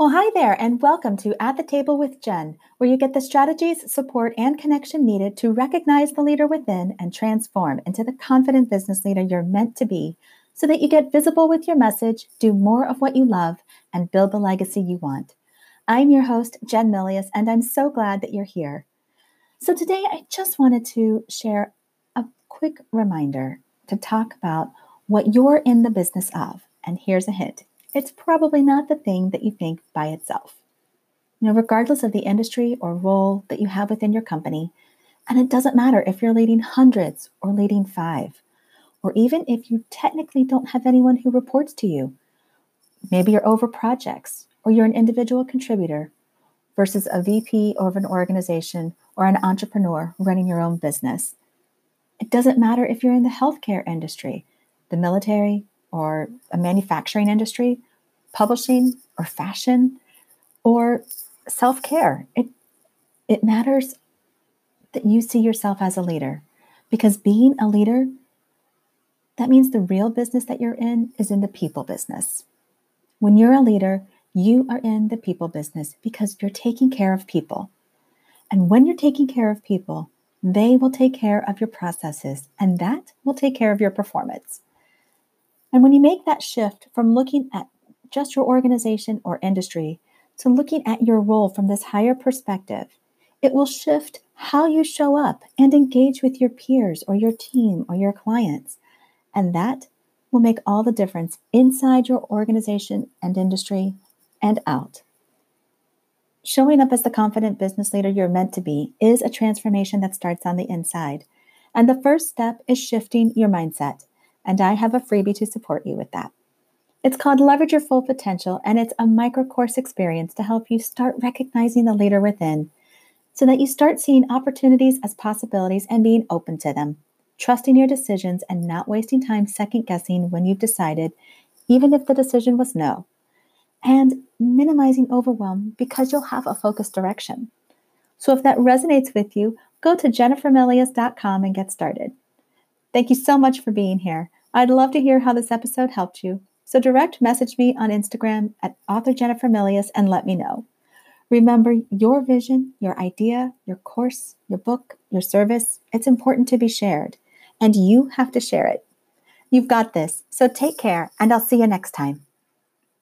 Well, hi there, and welcome to At the Table with Jen, where you get the strategies, support, and connection needed to recognize the leader within and transform into the confident business leader you're meant to be, so that you get visible with your message, do more of what you love, and build the legacy you want. I'm your host, Jen Milius, and I'm so glad that you're here. So today, I just wanted to share a quick reminder to talk about what you're in the business of, and here's a hint. It's probably not the thing that you think by itself. You know, regardless of the industry or role that you have within your company, and it doesn't matter if you're leading hundreds or leading 5, or even if you technically don't have anyone who reports to you. Maybe you're over projects, or you're an individual contributor versus a VP of an organization or an entrepreneur running your own business. It doesn't matter if you're in the healthcare industry, the military, or a manufacturing industry, publishing, or fashion, or self-care. It matters that you see yourself as a leader, because being a leader, that means the real business that you're in is in the people business. When you're a leader, you are in the people business because you're taking care of people. And when you're taking care of people, they will take care of your processes, and that will take care of your performance. And when you make that shift from looking at just your organization or industry to looking at your role from this higher perspective, it will shift how you show up and engage with your peers or your team or your clients. And that will make all the difference inside your organization and industry and out. Showing up as the confident business leader you're meant to be is a transformation that starts on the inside. And the first step is shifting your mindset. And I have a freebie to support you with that. It's called Leverage Your Full Potential, and it's a micro-course experience to help you start recognizing the leader within so that you start seeing opportunities as possibilities and being open to them, trusting your decisions and not wasting time second-guessing when you've decided, even if the decision was no, and minimizing overwhelm because you'll have a focused direction. So if that resonates with you, go to jennifermilius.com and get started. Thank you so much for being here. I'd love to hear how this episode helped you, so direct message me on Instagram at @authorjennifermilius and let me know. Remember, your vision, your idea, your course, your book, your service, it's important to be shared, and you have to share it. You've got this, so take care, and I'll see you next time.